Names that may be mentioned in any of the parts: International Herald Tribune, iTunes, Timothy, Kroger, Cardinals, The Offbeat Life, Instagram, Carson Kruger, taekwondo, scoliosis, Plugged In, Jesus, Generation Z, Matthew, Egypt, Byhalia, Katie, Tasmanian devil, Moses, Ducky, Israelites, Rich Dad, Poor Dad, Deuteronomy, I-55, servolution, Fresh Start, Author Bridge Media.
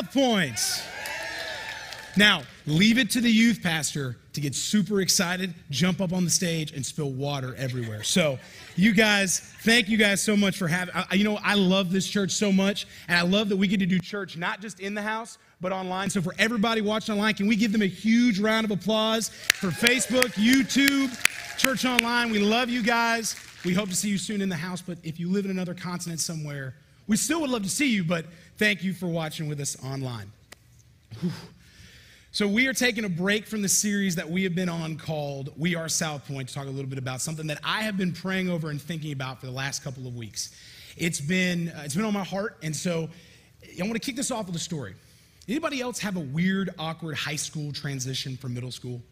South Point. Now, leave it to the youth pastor to get super excited, jump up on the stage, and spill water everywhere. So you guys, thank you guys so much for having, I love this church so much, and I love that we get to do church not just in the house, but online. So for everybody watching online, can we give them a huge round of applause for Facebook, YouTube, Church Online? We love you guys. We hope to see you soon in the house, but if you live in another continent somewhere, we still would love to see you, but thank you for watching with us online. Whew. So we are taking a break from the series that we have been on called We Are South Point to talk a little bit about something that I have been praying over and thinking about for the last couple of weeks. It's been on my heart, and so I want to kick this off with a story. Anybody else have a weird, awkward high school transition from middle school?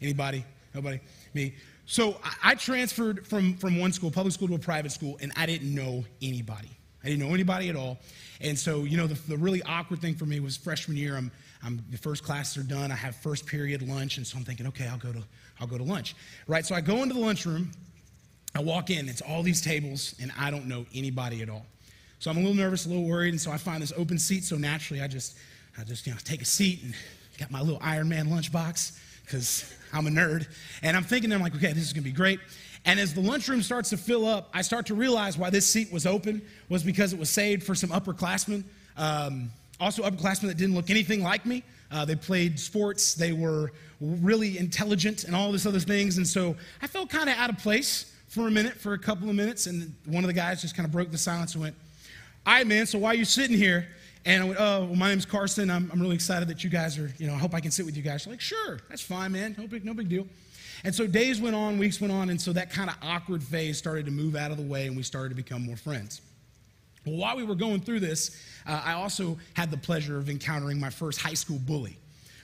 Anybody? Nobody? Me? So I transferred from one school, public school, to a private school, and I didn't know anybody. I didn't know anybody at all. And so, the really awkward thing for me was freshman year, the first classes are done. I have first period lunch, and so I'm thinking, okay, I'll go to lunch, right? So I go into the lunchroom, I walk in, it's all these tables, and I don't know anybody at all. So I'm a little nervous, a little worried, and so I find this open seat. So naturally, I just take a seat and got my little Iron Man lunchbox because I'm a nerd, and I'm thinking, I'm like, okay, this is gonna be great. And as the lunchroom starts to fill up, I start to realize why this seat was open was because it was saved for some upperclassmen. Also upperclassmen that didn't look anything like me. They played sports, they were really intelligent and all this other things. And so I felt kind of out of place for a couple of minutes. And one of the guys just kind of broke the silence and went, all right, man, so why are you sitting here? And I went, oh, well, my name's Carson. I'm really excited that you guys are, I hope I can sit with you guys. They're like, sure, that's fine, man, no big deal. And so days went on, weeks went on, and so that kind of awkward phase started to move out of the way, and we started to become more friends. Well, while we were going through this, I also had the pleasure of encountering my first high school bully,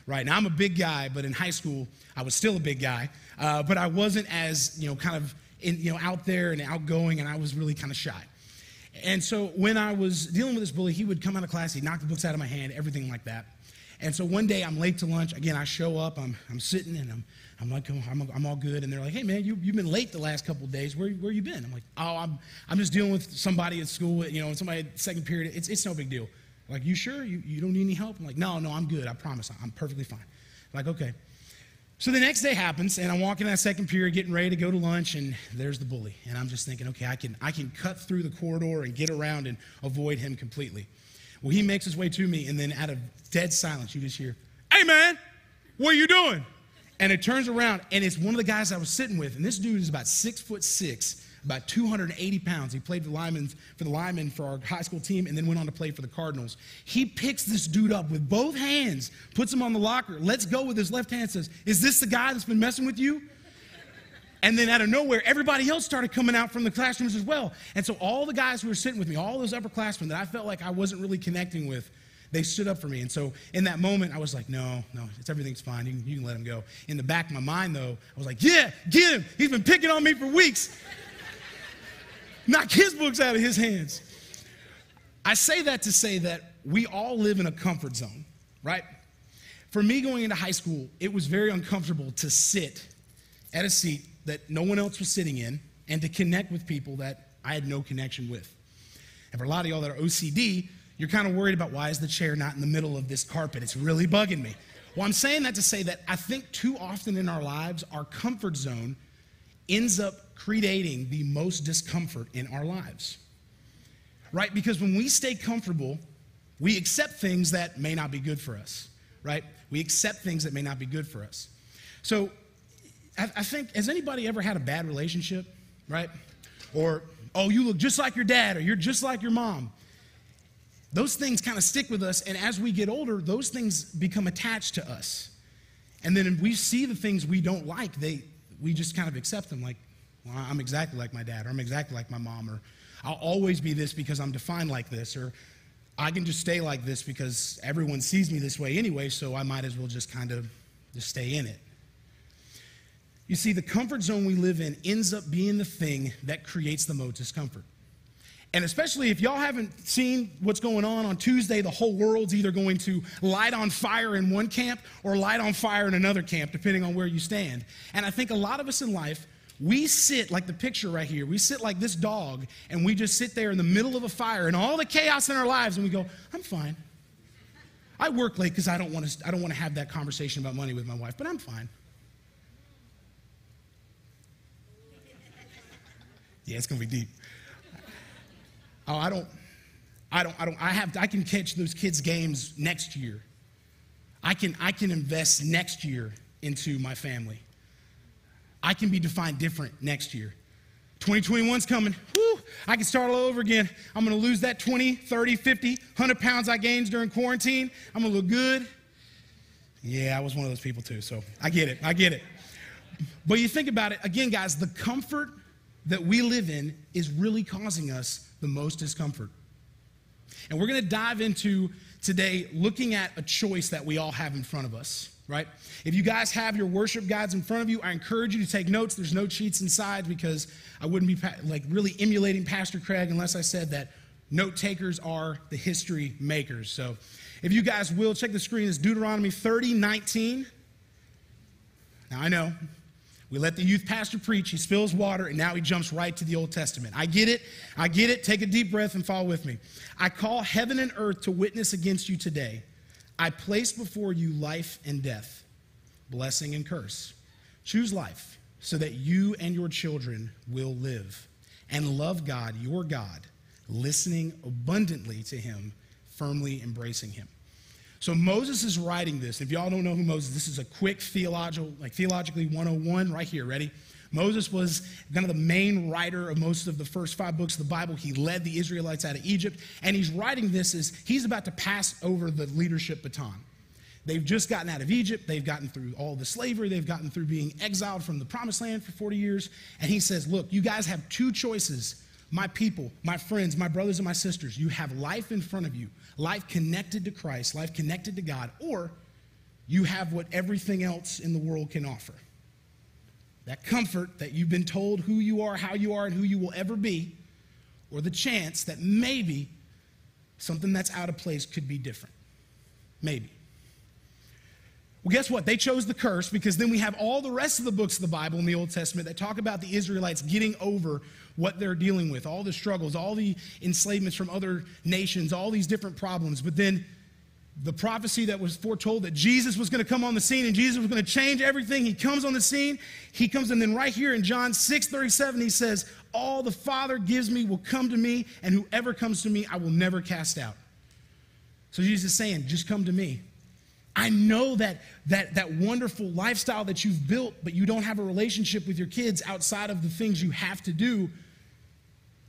right? Now, I'm a big guy, but in high school, I was still a big guy, but I wasn't as, out there and outgoing, and I was really kind of shy. And so when I was dealing with this bully, he would come out of class, he'd knock the books out of my hand, everything like that. And so one day I'm late to lunch. Again, I show up, I'm sitting, and I'm like, oh, I'm all good. And they're like, hey, man, you've been late the last couple of days. Where you been? I'm like, oh, I'm just dealing with somebody at school, somebody at second period. It's no big deal. I'm like, you sure? You don't need any help? I'm like, no, I'm good. I promise. I'm perfectly fine. I'm like, okay. So the next day happens, and I'm walking in that second period, getting ready to go to lunch, and there's the bully. And I'm just thinking, okay, I can cut through the corridor and get around and avoid him completely. Well, he makes his way to me, and then out of dead silence, you just hear, hey, man, what are you doing? And it turns around, and it's one of the guys I was sitting with, and this dude is about 6'6", about 280 pounds. He played for the linemen for our high school team and then went on to play for the Cardinals. He picks this dude up with both hands, puts him on the locker, lets go with his left hand, says, is this the guy that's been messing with you? And then out of nowhere, everybody else started coming out from the classrooms as well. And so all the guys who were sitting with me, all those upperclassmen that I felt like I wasn't really connecting with, they stood up for me. And so in that moment, I was like, no, everything's fine. You can let him go. In the back of my mind, though, I was like, yeah, get him. He's been picking on me for weeks. Knock his books out of his hands. I say that to say that we all live in a comfort zone, right? For me going into high school, it was very uncomfortable to sit at a seat that no one else was sitting in, and to connect with people that I had no connection with. And for a lot of y'all that are OCD, you're kind of worried about why is the chair not in the middle of this carpet? It's really bugging me. Well, I'm saying that to say that I think too often in our lives, our comfort zone ends up creating the most discomfort in our lives, right? Because when we stay comfortable, we accept things that may not be good for us, right? We accept things that may not be good for us. So I think, has anybody ever had a bad relationship, right? Or, oh, you look just like your dad, or you're just like your mom. Those things kind of stick with us, and as we get older, those things become attached to us. And then we see the things we don't like, we just kind of accept them, like, well, I'm exactly like my dad, or I'm exactly like my mom, or I'll always be this because I'm defined like this, or I can just stay like this because everyone sees me this way anyway, so I might as well just kind of just stay in it. You see, the comfort zone we live in ends up being the thing that creates the most discomfort. And especially if y'all haven't seen what's going on Tuesday, the whole world's either going to light on fire in one camp or light on fire in another camp, depending on where you stand. And I think a lot of us in life, we sit like the picture right here. We sit like this dog, and we just sit there in the middle of a fire and all the chaos in our lives, and we go, I'm fine. I work late because I don't want to have that conversation about money with my wife, but I'm fine. Yeah, it's gonna be deep. Oh, I can catch those kids' games next year. I can invest next year into my family. I can be defined different next year. 2021's coming. Woo! I can start all over again. I'm going to lose that 20, 30, 50, 100 pounds I gained during quarantine. I'm going to look good. Yeah, I was one of those people too, so I get it. But you think about it, again, guys, the comfort that we live in is really causing us the most discomfort. And we're going to dive into today looking at a choice that we all have in front of us, right? If you guys have your worship guides in front of you, I encourage you to take notes. There's no cheats inside because I wouldn't be really emulating Pastor Craig unless I said that note takers are the history makers. So if you guys will, check the screen. It's Deuteronomy 30:19. Now I know, we let the youth pastor preach. He spills water, and now he jumps right to the Old Testament. I get it. Take a deep breath and follow with me. I call heaven and earth to witness against you today. I place before you life and death, blessing and curse. Choose life so that you and your children will live and love God, your God, listening abundantly to him, firmly embracing him. So Moses is writing this. If y'all don't know who Moses is, this is a quick theologically 101 right here. Ready? Moses was kind of the main writer of most of the first 5 books of the Bible. He led the Israelites out of Egypt, and he's writing this as he's about to pass over the leadership baton. They've just gotten out of Egypt. They've gotten through all the slavery. They've gotten through being exiled from the promised land for 40 years. And he says, look, you guys have 2 choices. My people, my friends, my brothers and my sisters, you have life in front of you, life connected to Christ, life connected to God, or you have what everything else in the world can offer. That comfort that you've been told who you are, how you are, and who you will ever be, or the chance that maybe something that's out of place could be different. Maybe. Well, guess what? They chose the curse because then we have all the rest of the books of the Bible in the Old Testament that talk about the Israelites getting over what they're dealing with, all the struggles, all the enslavements from other nations, all these different problems. But then the prophecy that was foretold that Jesus was going to come on the scene and Jesus was going to change everything. He comes on the scene. He comes, and then right here in John 6:37, he says, all the Father gives me will come to me, and whoever comes to me, I will never cast out. So Jesus is saying, just come to me. I know that wonderful lifestyle that you've built, but you don't have a relationship with your kids outside of the things you have to do,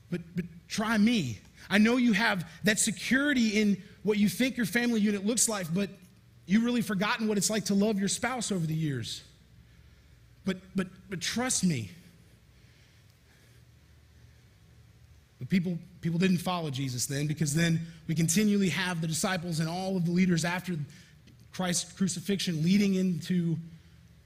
but try me. I know you have that security in what you think your family unit looks like, but you've really forgotten what it's like to love your spouse over the years. But trust me. But people didn't follow Jesus then, because then we continually have the disciples and all of the leaders after Christ's crucifixion leading into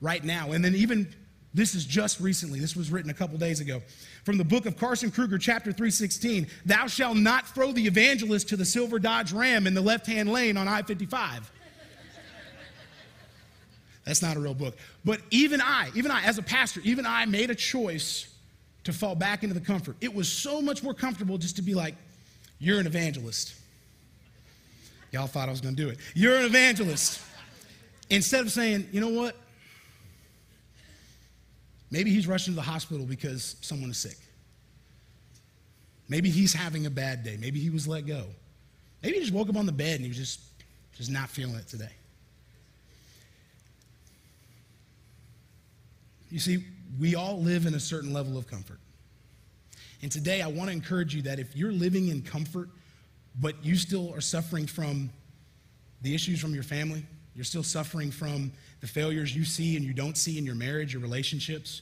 right now. And then even, this is just recently, this was written a couple days ago, from the book of Carson Kruger, chapter 3:16, thou shalt not throw the evangelist to the silver Dodge Ram in the left-hand lane on I-55. That's not a real book. But even I, as a pastor, even I made a choice to fall back into the comfort. It was so much more comfortable just to be like, you're an evangelist. Y'all thought I was going to do it. You're an evangelist. Instead of saying, you know what? Maybe he's rushing to the hospital because someone is sick. Maybe he's having a bad day. Maybe he was let go. Maybe he just woke up on the bed and he was just not feeling it today. You see, we all live in a certain level of comfort. And today I want to encourage you that if you're living in comfort, but you still are suffering from the issues from your family, you're still suffering from the failures you see and you don't see in your marriage, your relationships,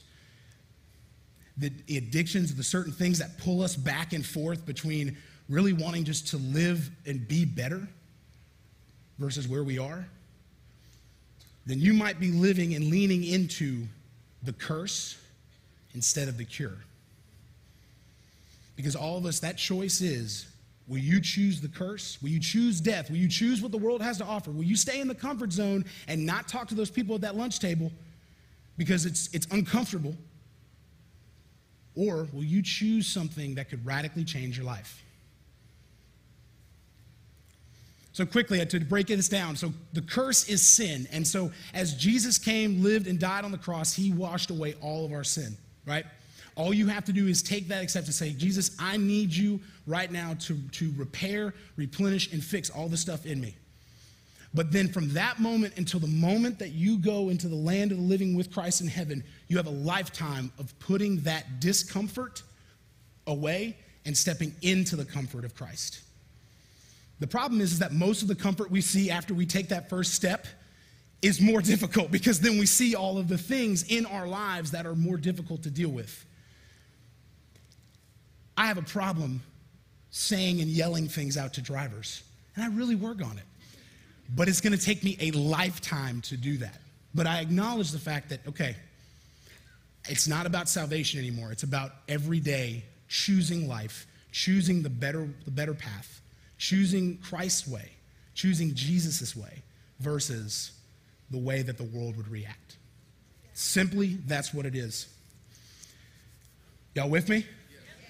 the addictions, the certain things that pull us back and forth between really wanting just to live and be better versus where we are, then you might be living and leaning into the curse instead of the cure. Because all of us, that choice is, will you choose the curse? Will you choose death? Will you choose what the world has to offer? Will you stay in the comfort zone and not talk to those people at that lunch table because it's uncomfortable? Or will you choose something that could radically change your life? So quickly, to break this down, so the curse is sin. And so as Jesus came, lived, and died on the cross, he washed away all of our sin, right? All you have to do is take that acceptance and say, Jesus, I need you right now to repair, replenish, and fix all the stuff in me. But then from that moment until the moment that you go into the land of the living with Christ in heaven, you have a lifetime of putting that discomfort away and stepping into the comfort of Christ. The problem is that most of the comfort we see after we take that first step is more difficult, because then we see all of the things in our lives that are more difficult to deal with. I have a problem saying and yelling things out to drivers, and I really work on it. But it's going to take me a lifetime to do that. But I acknowledge the fact that, okay, it's not about salvation anymore. It's about every day choosing life, choosing the better path, choosing Christ's way, choosing Jesus' way versus the way that the world would react. Simply, that's what it is. Y'all with me?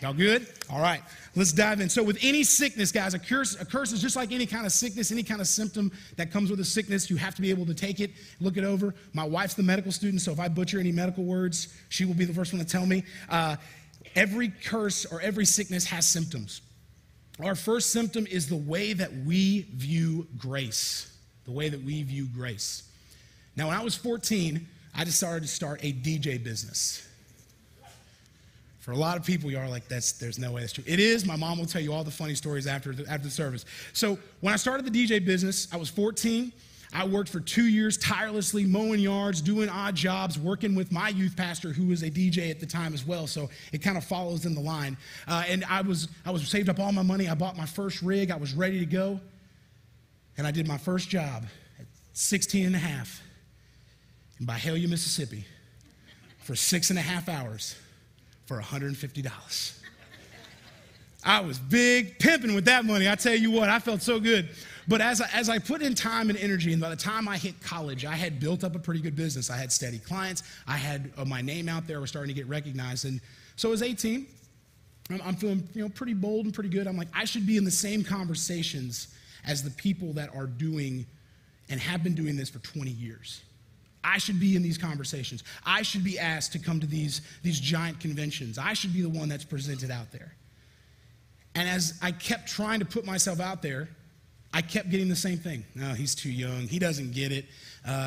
Y'all good? All right, let's dive in. So with any sickness, guys, a curse is just like any kind of sickness, any kind of symptom that comes with a sickness. You have to be able to take it, look it over. My wife's the medical student, so if I butcher any medical words, she will be the first one to tell me. Every curse or every sickness has symptoms. Our first symptom is the way that we view grace, the way that we view grace. Now, when I was 14, I decided to start a DJ business. For a lot of people, you are like, there's no way that's true. It is. My mom will tell you all the funny stories after the service. So when I started the DJ business, I was 14. I worked for 2 years tirelessly, mowing yards, doing odd jobs, working with my youth pastor, who was a DJ at the time as well. So it kind of follows in the line. And I was saved up all my money. I bought my first rig. I was ready to go. And I did my first job at 16 and a half in Byhalia, Mississippi for 6.5 hours. For $150. I was big pimping with that money. I tell you what, I felt so good. But as I put in time and energy, and by the time I hit college, I had built up a pretty good business. I had steady clients. I had my name out there. We're starting to get recognized. And so as 18, I'm feeling pretty bold and pretty good. I'm like, I should be in the same conversations as the people that are doing and have been doing this for 20 years. I should be in these conversations. I should be asked to come to these giant conventions. I should be the one that's presented out there. And as I kept trying to put myself out there, I kept getting the same thing. No, he's too young. He doesn't get it.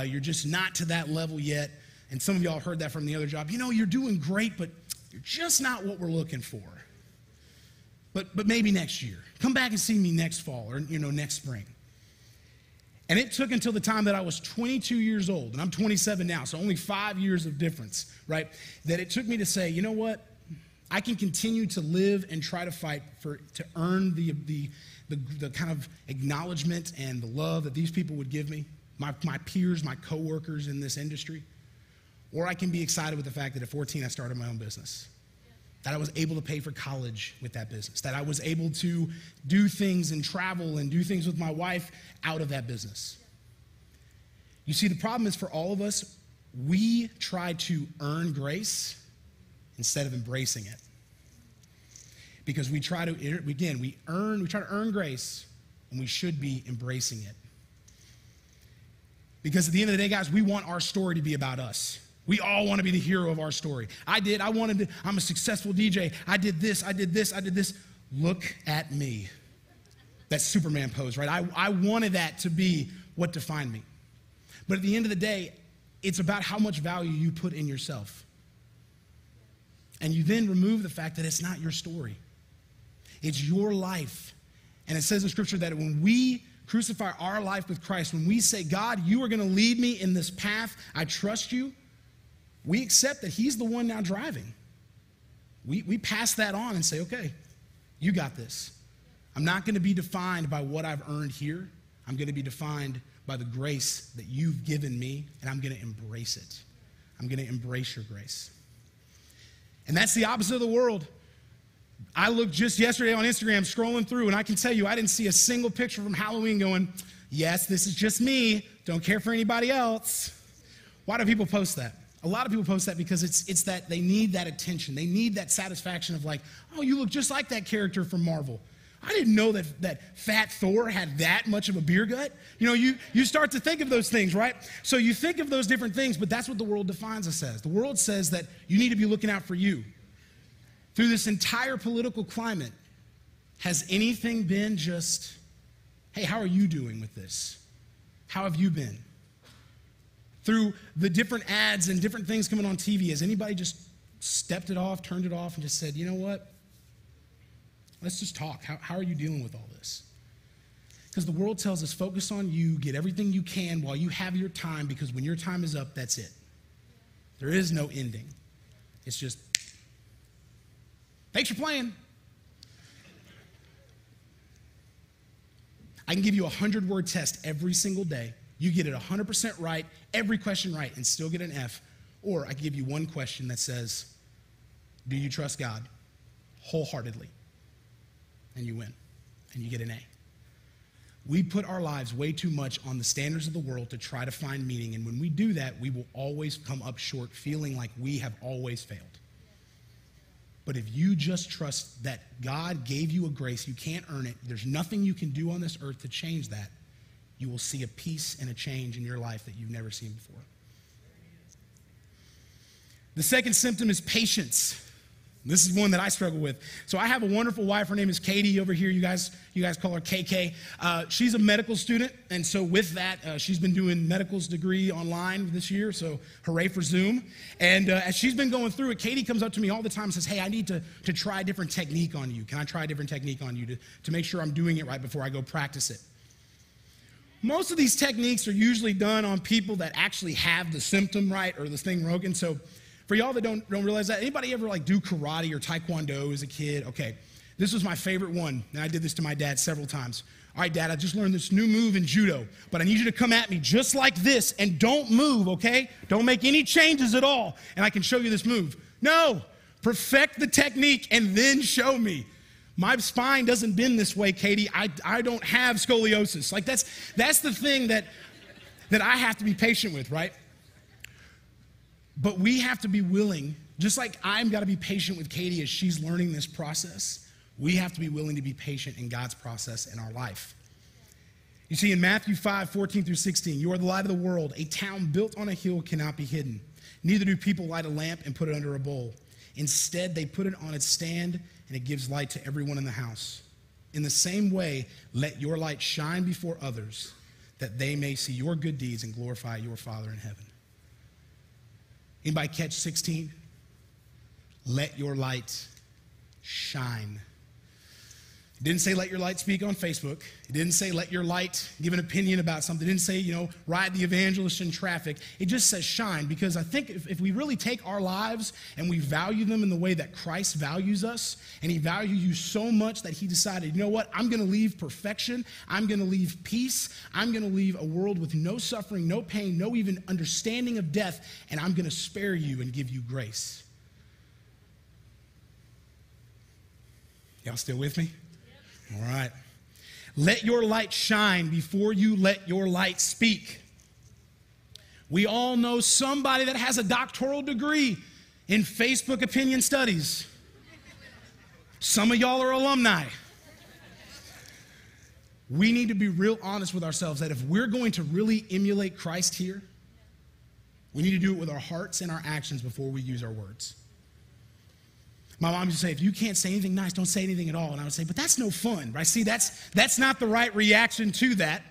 You're just not to that level yet. And some of y'all heard that from the other job. You're doing great, but you're just not what we're looking for. But maybe next year. Come back and see me next fall or next spring. And it took until the time that I was 22 years old, and I'm 27 now, so only 5 years of difference, right? That it took me to say, you know what? I can continue to live and try to fight to earn the kind of acknowledgement and the love that these people would give me, my peers, my coworkers in this industry. Or I can be excited with the fact that at 14 I started my own business, that I was able to pay for college with that business, that I was able to do things and travel and do things with my wife out of that business. You see, the problem is for all of us, we try to earn grace instead of embracing it. Because we try to earn grace and we should be embracing it. Because at the end of the day, guys, we want our story to be about us. We all want to be the hero of our story. I'm a successful DJ. I did this. Look at me. That Superman pose, right? I wanted that to be what defined me. But at the end of the day, it's about how much value you put in yourself. And you then remove the fact that it's not your story. It's your life. And it says in Scripture that when we crucify our life with Christ, when we say, God, you are going to lead me in this path, I trust you, we accept that he's the one now driving. We pass that on and say, okay, you got this. I'm not going to be defined by what I've earned here. I'm going to be defined by the grace that you've given me, and I'm going to embrace it. I'm going to embrace your grace. And that's the opposite of the world. I looked just yesterday on Instagram scrolling through, and I can tell you I didn't see a single picture from Halloween going, yes, this is just me. Don't care for anybody else. Why do people post that? A lot of people post that because it's that they need that attention. They need that satisfaction of like, oh, you look just like that character from Marvel. I didn't know that fat Thor had that much of a beer gut. You know, you start to think of those things, right? So you think of those different things, but that's what the world defines us as. The world says that you need to be looking out for you. Through this entire political climate, has anything been just, hey, how are you doing with this? How have you been? Through the different ads and different things coming on TV, has anybody just stepped it off, turned it off, and just said, you know what? Let's just talk. How are you dealing with all this? Because the world tells us, focus on you, get everything you can while you have your time, because when your time is up, that's it. There is no ending. It's just, thanks for playing. I can give you a 100-word test every single day. You get it 100% right, every question right, and still get an F. Or I can give you one question that says, do you trust God wholeheartedly? And you win, and you get an A. We put our lives way too much on the standards of the world to try to find meaning, and when we do that, we will always come up short feeling like we have always failed. But if you just trust that God gave you a grace, you can't earn it, there's nothing you can do on this earth to change that, you will see a peace and a change in your life that you've never seen before. The second symptom is patience. This is one that I struggle with. So I have a wonderful wife. Her name is Katie over here. You guys call her KK. She's a medical student, and so with that, she's been doing medical's degree online this year, so hooray for Zoom. And as she's been going through it, Katie comes up to me all the time and says, hey, I need to try a different technique on you. Can I try a different technique on you to make sure I'm doing it right before I go practice it? Most of these techniques are usually done on people that actually have the symptom right or the thing broken. So for y'all that don't realize that, anybody ever like do karate or taekwondo as a kid? Okay, this was my favorite one, and I did this to my dad several times. All right, Dad, I just learned this new move in judo, but I need you to come at me just like this and don't move, okay? Don't make any changes at all, and I can show you this move. No, perfect the technique and then show me. My spine doesn't bend this way, Katie. I don't have scoliosis. Like that's the thing that I have to be patient with, right? But we have to be willing, just like I've got to be patient with Katie as she's learning this process, we have to be willing to be patient in God's process in our life. You see, in Matthew 5:14-16, you are the light of the world. A town built on a hill cannot be hidden. Neither do people light a lamp and put it under a bowl. Instead, they put it on its stand, and it gives light to everyone in the house. In the same way, let your light shine before others, that they may see your good deeds and glorify your Father in heaven. Anybody catch 16? Let your light shine. It didn't say let your light speak on Facebook. It didn't say let your light give an opinion about something. It didn't say, ride the evangelist in traffic. It just says shine, because I think if we really take our lives and we value them in the way that Christ values us, and he values you so much that he decided, you know what, I'm going to leave perfection. I'm going to leave peace. I'm going to leave a world with no suffering, no pain, no even understanding of death, and I'm going to spare you and give you grace. Y'all still with me? All right. Let your light shine before you let your light speak. We all know somebody that has a doctoral degree in Facebook opinion studies. Some of y'all are alumni. We need to be real honest with ourselves that if we're going to really emulate Christ here, we need to do it with our hearts and our actions before we use our words. My mom used to say, if you can't say anything nice, don't say anything at all. And I would say, but that's no fun, right? See, that's not the right reaction to that.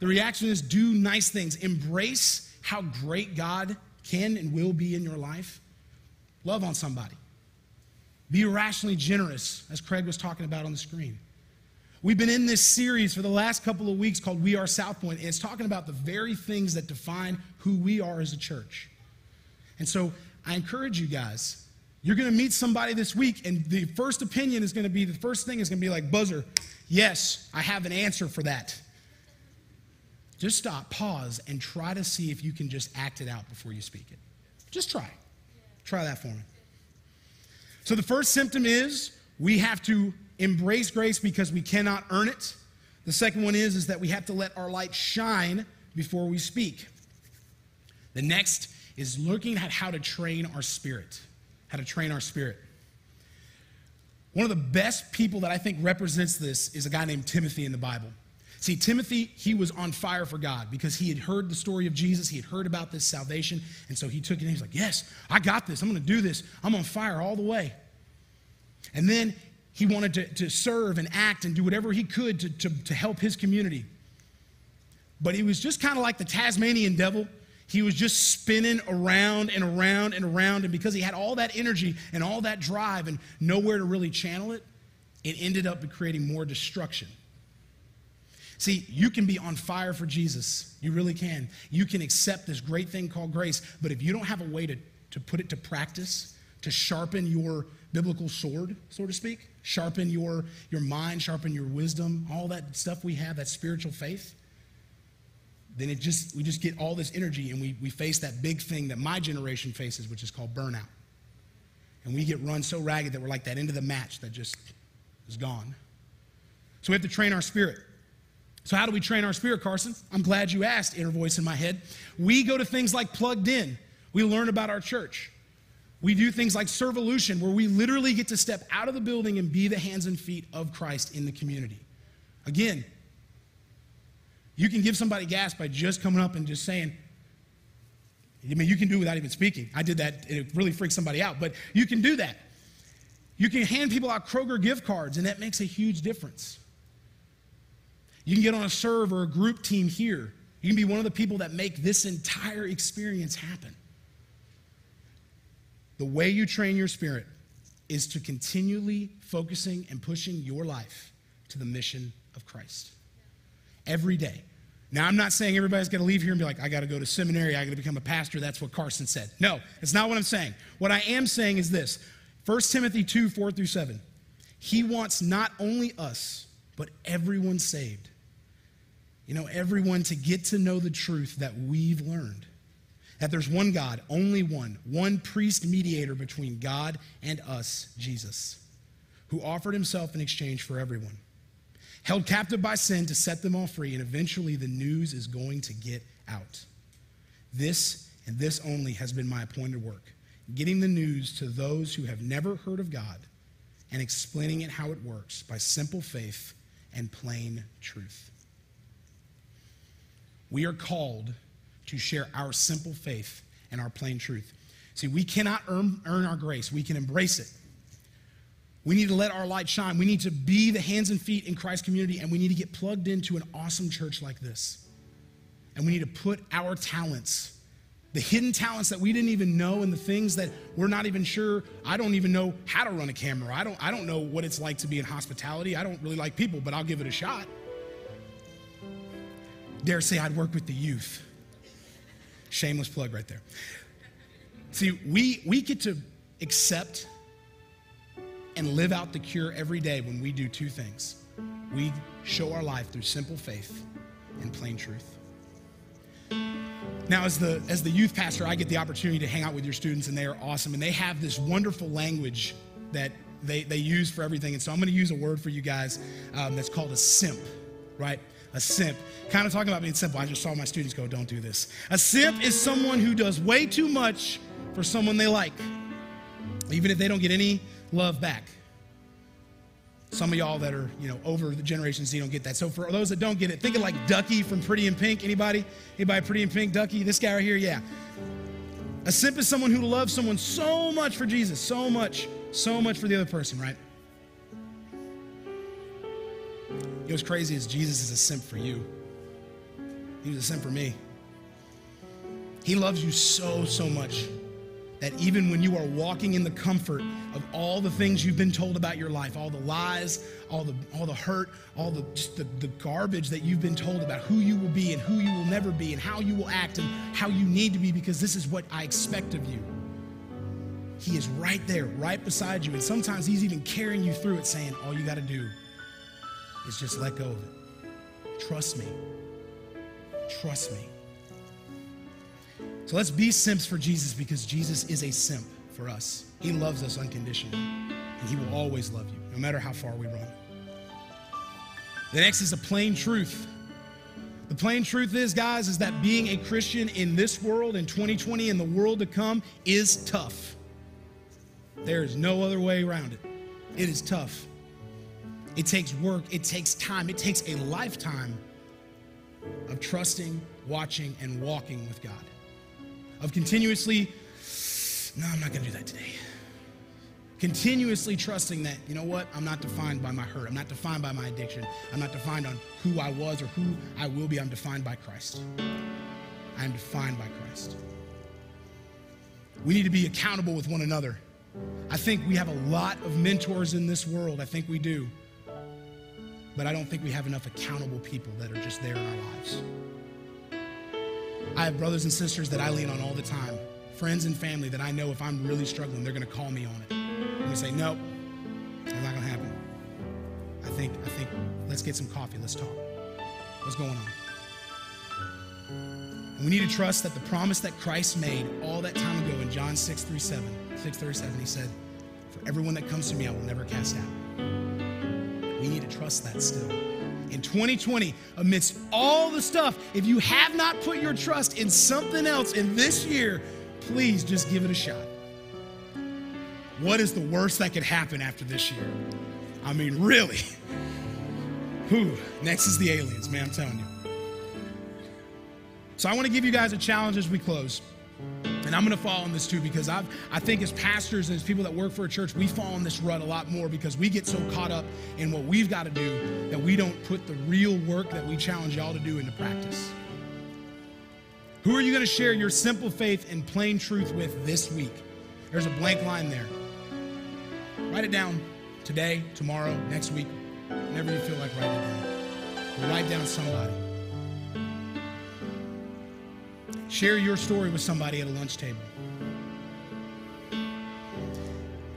The reaction is do nice things. Embrace how great God can and will be in your life. Love on somebody. Be irrationally generous, as Craig was talking about on the screen. We've been in this series for the last couple of weeks called We Are South Point, and it's talking about the very things that define who we are as a church. And so I encourage you guys, you're going to meet somebody this week, and the first thing is going to be like, buzzer, yes, I have an answer for that. Just stop, pause, and try to see if you can just act it out before you speak it. Just try. Try that for me. So the first symptom is we have to embrace grace because we cannot earn it. The second one is that we have to let our light shine before we speak. The next is looking at how to train our spirit. One of the best people that I think represents this is a guy named Timothy in the Bible. See, Timothy, he was on fire for God because he had heard the story of Jesus. He had heard about this salvation. And so he took it and he's like, yes, I got this. I'm going to do this. I'm on fire all the way. And then he wanted to serve and act and do whatever he could to help his community. But he was just kind of like the Tasmanian devil. He was just spinning around and around and around. And because he had all that energy and all that drive and nowhere to really channel it, it ended up creating more destruction. See, you can be on fire for Jesus. You really can. You can accept this great thing called grace, but if you don't have a way to put it to practice, to sharpen your biblical sword, so to speak, sharpen your mind, sharpen your wisdom, all that stuff we have, that spiritual faith, then we just get all this energy and we face that big thing that my generation faces, which is called burnout. And we get run so ragged that we're like that end of the match that just is gone. So we have to train our spirit. So how do we train our spirit, Carson? I'm glad you asked, inner voice in my head. We go to things like Plugged In. We learn about our church. We do things like servolution, where we literally get to step out of the building and be the hands and feet of Christ in the community. Again, you can give somebody gas by just coming up and just saying, I mean, you can do it without even speaking. I did that, and it really freaked somebody out, but you can do that. You can hand people out Kroger gift cards, and that makes a huge difference. You can get on a serve or a group team here. You can be one of the people that make this entire experience happen. The way you train your spirit is to continually focusing and pushing your life to the mission of Christ. Every day. Now, I'm not saying everybody's going to leave here and be like, I got to go to seminary, I got to become a pastor, that's what Carson said. No, it's not what I'm saying. What I am saying is this, 1 Timothy 2, 4 through 7. He wants not only us, but everyone saved. You know, everyone to get to know the truth that we've learned. That there's one God, only one priest mediator between God and us, Jesus, who offered himself in exchange for everyone, held captive by sin to set them all free, and eventually the news is going to get out. This and this only has been my appointed work, getting the news to those who have never heard of God and explaining it how it works by simple faith and plain truth. We are called to share our simple faith and our plain truth. See, we cannot earn our grace. We can embrace it. We need to let our light shine. We need to be the hands and feet in Christ's community, and we need to get plugged into an awesome church like this. And we need to put our talents, the hidden talents that we didn't even know and the things that we're not even sure. I don't even know how to run a camera. I don't know what it's like to be in hospitality. I don't really like people, but I'll give it a shot. Dare say I'd work with the youth. Shameless plug right there. See, we get to accept and live out the cure every day when we do two things. We show our life through simple faith and plain truth. Now, as the youth pastor, I get the opportunity to hang out with your students, and they are awesome. And they have this wonderful language that they use for everything. And so I'm going to use a word for you guys that's called a simp, right? A simp, kind of talking about being simple. I just saw my students go, don't do this. A simp is someone who does way too much for someone they like, even if they don't get any love back. Some of y'all that are, you know, over the Generation Z don't get that. So for those that don't get it, think of like Ducky from Pretty in Pink. Anybody Pretty in Pink, Ducky? This guy right here, yeah. A simp is someone who loves someone so much for Jesus, so much for the other person, right? You know what's crazy is Jesus is a simp for you. He was a simp for me. He loves you so much that even when you are walking in the comfort of all the things you've been told about your life, all the lies, all the hurt, all the just the garbage that you've been told about who you will be and who you will never be and how you will act and how you need to be because this is what I expect of you. He is right there, right beside you. And sometimes he's even carrying you through it saying, all you got to do is just let go of it. Trust me. Trust me. So let's be simps for Jesus because Jesus is a simp for us. He loves us unconditionally, and he will always love you, no matter how far we run. The next is the plain truth. The plain truth is, guys, is that being a Christian in this world, in 2020, in the world to come, is tough. There is no other way around it. It is tough. It takes work. It takes time. It takes a lifetime of trusting, watching, and walking with God. Of continuously, no, I'm not going to do that today. Continuously trusting that, you know what? I'm not defined by my hurt. I'm not defined by my addiction. I'm not defined on who I was or who I will be. I'm defined by Christ. I am defined by Christ. We need to be accountable with one another. I think we have a lot of mentors in this world. I think we do. But I don't think we have enough accountable people that are just there in our lives. I have brothers and sisters that I lean on all the time, friends and family that I know if I'm really struggling, they're going to call me on it. I'm going to say, nope, it's not going to happen. I think, let's get some coffee. Let's talk. What's going on? And we need to trust that the promise that Christ made all that time ago in John 6:37, he said, for everyone that comes to me, I will never cast out. We need to trust that still. In 2020, amidst all the stuff, if you have not put your trust in something else in this year, please just give it a shot. What is the worst that could happen after this year? I mean, really. Whew, next is the aliens, man, I'm telling you. So I want to give you guys a challenge as we close. And I'm going to fall on this too because I think as pastors and as people that work for a church, we fall in this rut a lot more because we get so caught up in what we've got to do that we don't put the real work that we challenge y'all to do into practice. Who are you going to share your simple faith and plain truth with this week? There's a blank line there. Write it down today, tomorrow, next week, whenever you feel like writing it down. Write down somebody. Share your story with somebody at a lunch table.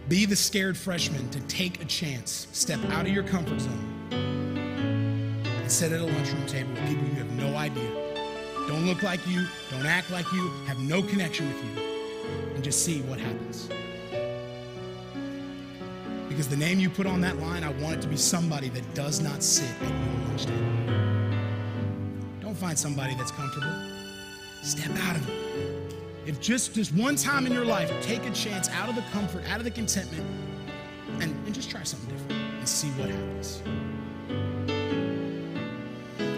Be the scared freshman to take a chance. Step out of your comfort zone and sit at a lunchroom table with people you have no idea. Don't look like you, don't act like you, have no connection with you, and just see what happens. Because the name you put on that line, I want it to be somebody that does not sit at your lunch table. Don't find somebody that's comfortable. Step out of it. If just one time in your life, take a chance out of the comfort, out of the contentment, and just try something different and see what happens.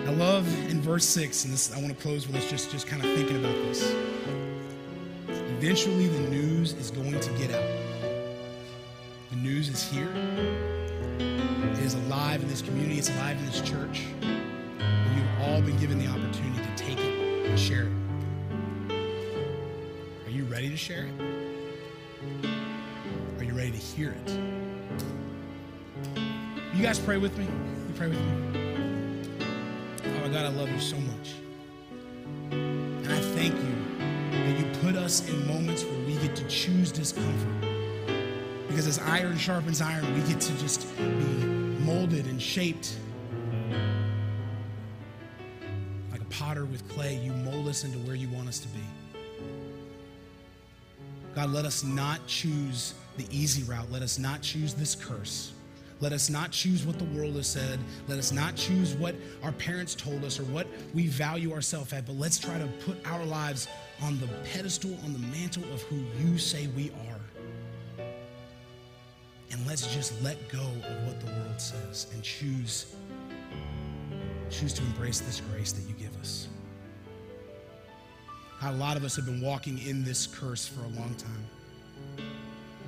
I love in verse 6, and this I want to close with us just kind of thinking about this. Eventually the news is going to get out. The news is here. It is alive in this community. It's alive in this church. And you've all been given the opportunity to take it and share it. Are you ready to share it? Are you ready to hear it? You guys pray with me? You pray with me? Oh my God, I love you so much. And I thank you that you put us in moments where we get to choose discomfort. Because as iron sharpens iron, we get to just be molded and shaped. Like a potter with clay, you mold us into where you want us to be. God, let us not choose the easy route. Let us not choose this curse. Let us not choose what the world has said. Let us not choose what our parents told us or what we value ourselves at, but let's try to put our lives on the pedestal, on the mantle of who you say we are. And let's just let go of what the world says and choose to embrace this grace that you give us. A lot of us have been walking in this curse for a long time.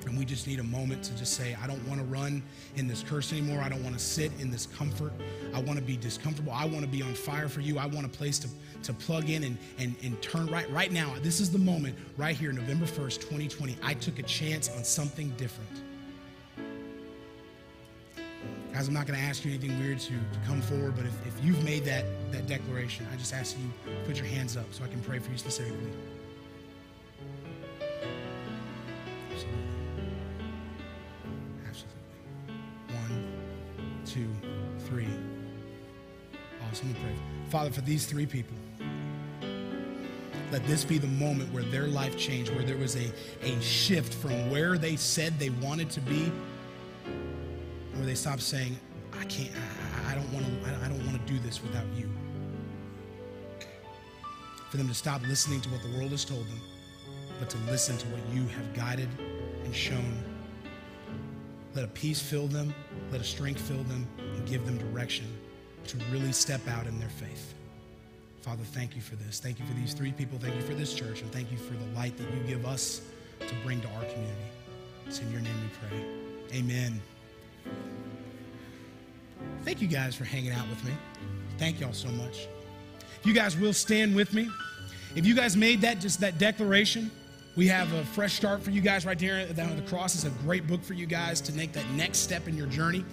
And we just need a moment to just say, I don't want to run in this curse anymore. I don't want to sit in this comfort. I want to be discomfortable. I want to be on fire for you. I want a place to plug in and turn right now. This is the moment right here, November 1st, 2020. I took a chance on something different. Guys, I'm not going to ask you anything weird to come forward, but if you've made that declaration, I just ask you put your hands up so I can pray for you specifically. Absolutely. Absolutely. 1, 2, 3. Awesome. We pray. Father, for these 3 people, let this be the moment where their life changed, where there was a shift from where they said they wanted to be, where they stop saying, I don't want to do this without you. For them to stop listening to what the world has told them, but to listen to what you have guided and shown Let a peace fill them, let a strength fill them, and give them direction to really step out in their faith. Father, thank you for this. Thank you for these three people. Thank you for this church. And thank you for the light that you give us to bring to our community. It's in your name we pray. Amen. Thank you guys for hanging out with me. Thank y'all so much. If you guys will stand with me. If you guys made that, just that declaration, we have a fresh start for you guys right here down at the cross. It's a great book for you guys to make that next step in your journey.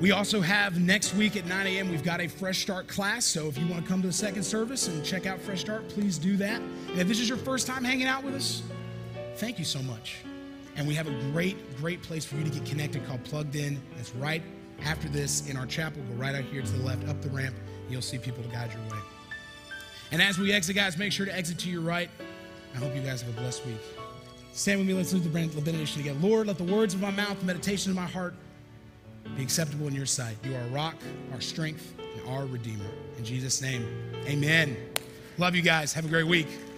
We also have next week at 9 a.m., we've got a Fresh Start class. So if you want to come to the second service and check out Fresh Start, please do that. And if this is your first time hanging out with us, thank you so much. And we have a great, great place for you to get connected called Plugged In. It's right after this in our chapel. Go right out here to the left, up the ramp. You'll see people to guide your way. And as we exit, guys, make sure to exit to your right. I hope you guys have a blessed week. Stand with me. Let's leave the benediction together. Lord, let the words of my mouth, the meditation of my heart, be acceptable in your sight. You are our rock, our strength, and our redeemer. In Jesus' name, amen. Love you guys. Have a great week.